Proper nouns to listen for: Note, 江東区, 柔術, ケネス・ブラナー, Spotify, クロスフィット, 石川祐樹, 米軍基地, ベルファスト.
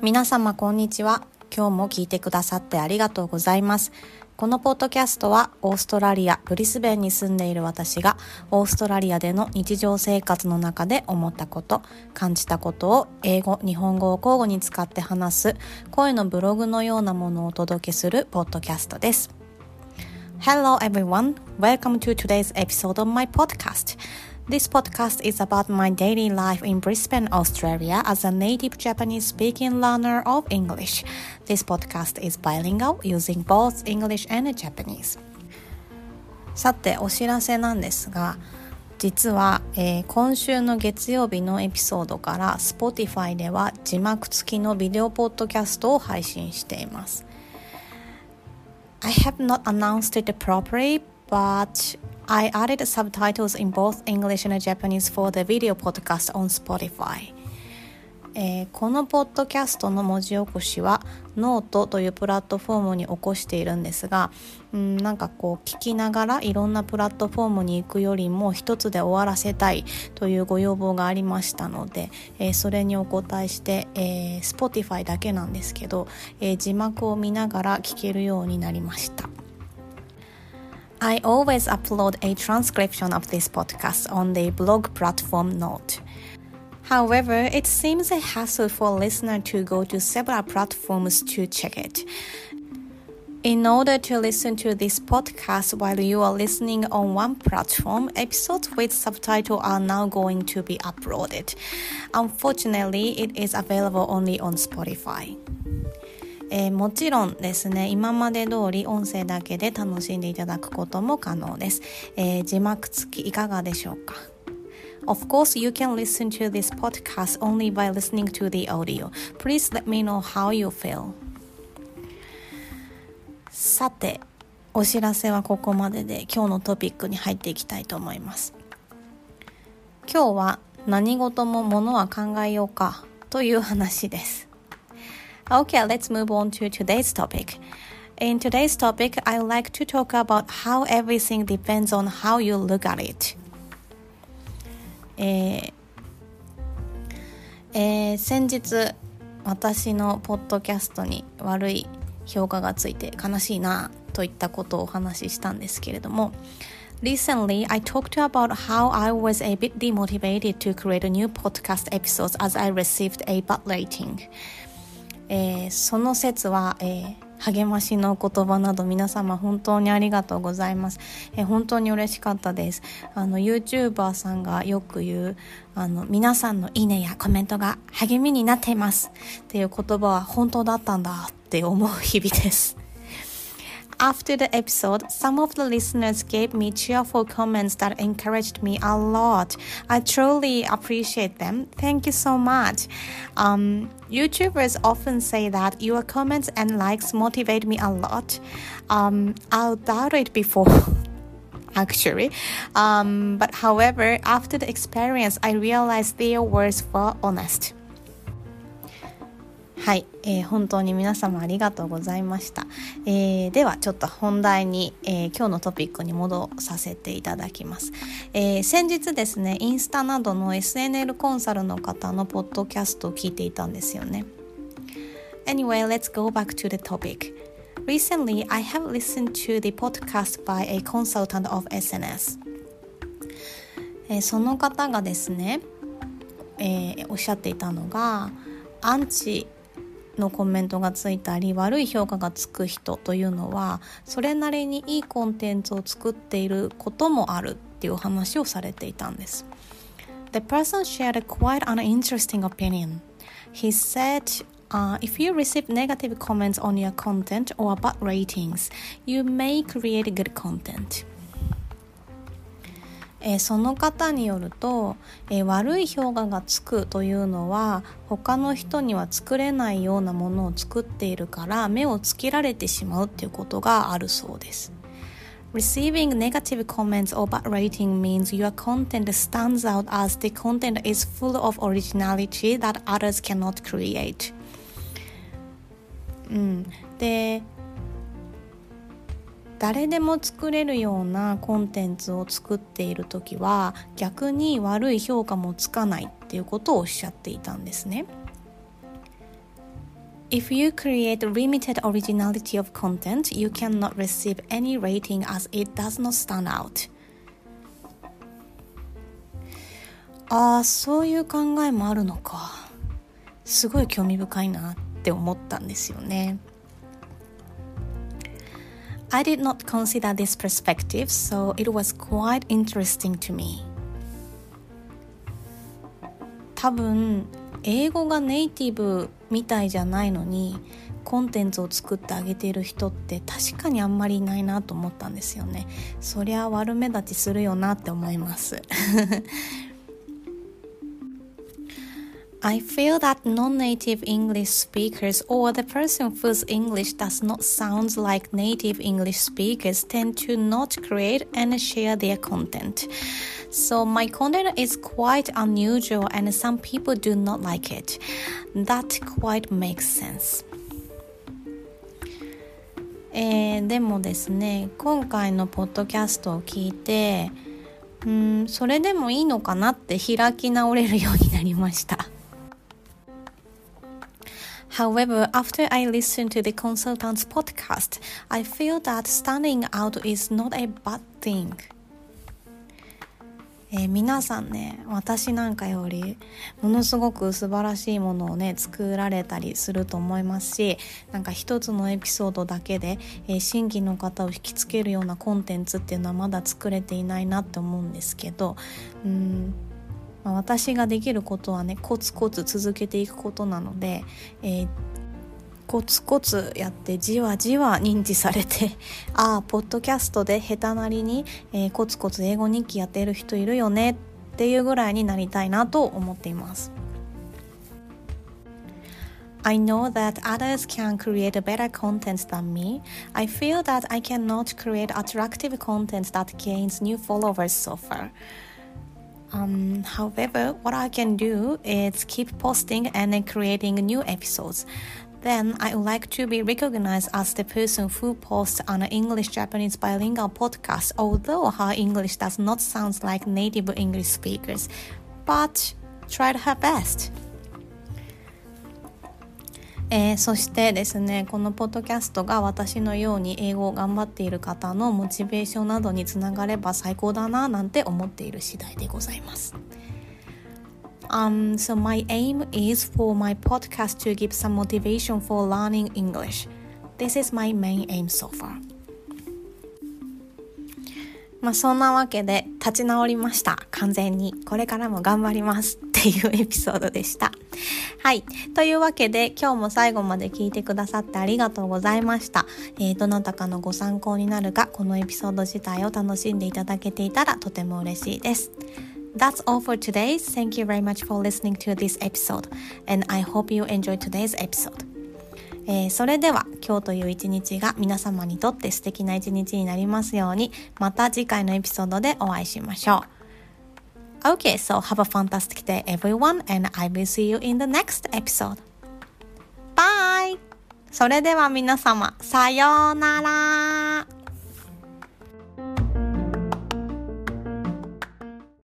皆様こんにちは。今日も聞いてくださってありがとうございます。このポッドキャストはオーストラリア・ブリスベンに住んでいる私がオーストラリアでの日常生活の中で思ったこと、感じたことを英語・日本語を交互に使って話す声のブログのようなものをお届けするポッドキャストです。 Hello everyone, welcome to today's episode of my podcast. This podcast is about my daily life in Brisbane, Australia as a native Japanese-speaking learner of English. This podcast is bilingual, using both English and Japanese. さて、お知らせなんですが、実は、今週の月曜日のエピソードから Spotify では字幕付きのビデオポッドキャストを配信しています。I have not announced it properly, but...I added subtitles in both English and Japanese for the video podcast on Spotify. このポッドキャストの文字起こしはノートというプラットフォームに起こしているんですが、なんかこう聞きながらいろんなプラットフォームに行くよりも一つで終わらせたいというご要望がありましたので、それにお応えして、Spotify だけなんですけど、字幕を見ながら聞けるようになりました。I always upload a transcription of this podcast on the blog platform Note. However, it seems a hassle for listeners to go to several platforms to check it. In order to listen to this podcast while you are listening on one platform, episodes with subtitles are now going to be uploaded. Unfortunately, it is available only on Spotify.もちろんですね、今まで通り音声だけで楽しんでいただくことも可能です。字幕付きいかがでしょうか？ Of course, you can listen to this podcast only by listening to the audio. Please let me know how you feel. さて、お知らせはここまでで今日のトピックに入っていきたいと思います。今日は何事もものは考えようかという話です。Okay, let's move on to today's topic. In today's topic, I would like to talk about how everything depends on how you look at it. 先日私のポッドキャストに悪い評価がついて悲しいなといったことをお話ししたんですけれども、 Recently, I talked about how I was a bit demotivated to create new podcast episodes as I received a bad rating.その説は、励ましの言葉など皆様本当にありがとうございます。本当に嬉しかったです。YouTuber さんがよく言う皆さんのいいねやコメントが励みになっていますっていう言葉は本当だったんだって思う日々です。After the episode, some of the listeners gave me cheerful comments that encouraged me a lot. I truly appreciate them. Thank you so much. YouTubers often say that your comments and likes motivate me a lot. I'll doubt it before, actually. But however, after the experience, I realized their words were honest.はい、本当に皆様ありがとうございました。ではちょっと本題に、今日のトピックに戻させていただきます。先日ですね、インスタなどの SNL コンサルの方のポッドキャストを聞いていたんですよね。Anyway, let's go back to the topic. Recently, I have listened to the podcast by a consultant of SNS. その方がですね、おっしゃっていたのが、アンチのコメントがついたり悪い評価がつく人というのはそれなりにいいコンテンツを作っていることもあるっていう話をされていたんです。 The person shared quite an interesting opinion. He said,if you receive negative comments on your content or bad ratings, you may create good content.その方によると、悪い評価がつくというのは他の人には作れないようなものを作っているから目をつけられてしまうっていうことがあるそうです。 Receiving negative comments or bad rating means your content stands out as the content is full of originality that others cannot create、で誰でも作れるようなコンテンツを作っているときは逆に悪い評価もつかないっていうことをおっしゃっていたんですね。If you create limited originality of content, you cannot receive any rating as it does not stand out. ああ、そういう考えもあるのか。すごい興味深いなって思ったんですよね。I did not consider this perspective, so it was quite interesting to me. 多分英語がネイティブみたいじゃないのにコンテンツを作ってあげている人って確かにあんまりいないなと思ったんですよね。そりゃ悪目立ちするよなって思います。I feel that non-native English speakers or the person whose English does not sound like native English speakers tend to not create and share their content. So my content is quite unusual and some people do not like it. That quite makes sense. でもですね、今回のポッドキャストを聞いて、それでもいいのかなって開き直れるようになりました。However, after I listened to the consultant's podcast, I feel that standing out is not a bad thing. 皆さんね、私なんかよりものすごく素晴らしいものをね、作られたりすると思いますし、なんか一つのエピソードだけで、新規の方を引きつけるようなコンテンツっていうのはまだ作れていないなって思うんですけど、私ができることはね、コツコツ続けていくことなので、コツコツやってじわじわ認知されて、ああ、ポッドキャストで下手なりに、コツコツ英語日記やってる人いるよねっていうぐらいになりたいなと思っています。I know that others can create better content than me. I feel that I cannot create attractive content that gains new followers so far.However, what I can do is keep posting and creating new episodes. Then I would like to be recognized as the person who posts an English-Japanese bilingual podcast, although her English does not sound like native English speakers, but tried her best.そしてですね、このポッドキャストが私のように英語を頑張っている方のモチベーションなどにつながれば最高だななんて思っている次第でございます。So my aim is for my podcast to give some motivation for learning English. This is my main aim so far. そんなわけで立ち直りました。完全にこれからも頑張ります。っていうエピソードでした。はい。というわけで今日も最後まで聞いてくださってありがとうございました。どなたかのご参考になるか、このエピソード自体を楽しんでいただけていたらとても嬉しいです。That's all for today. Thank you very much for listening to this episode. And I hope you enjoyed today's episode. それでは今日という一日が皆様にとって素敵な一日になりますように、また次回のエピソードでお会いしましょう。Okay, so have a fantastic day, everyone, and I will see you in the next episode. Bye! それでは皆様、さようなら!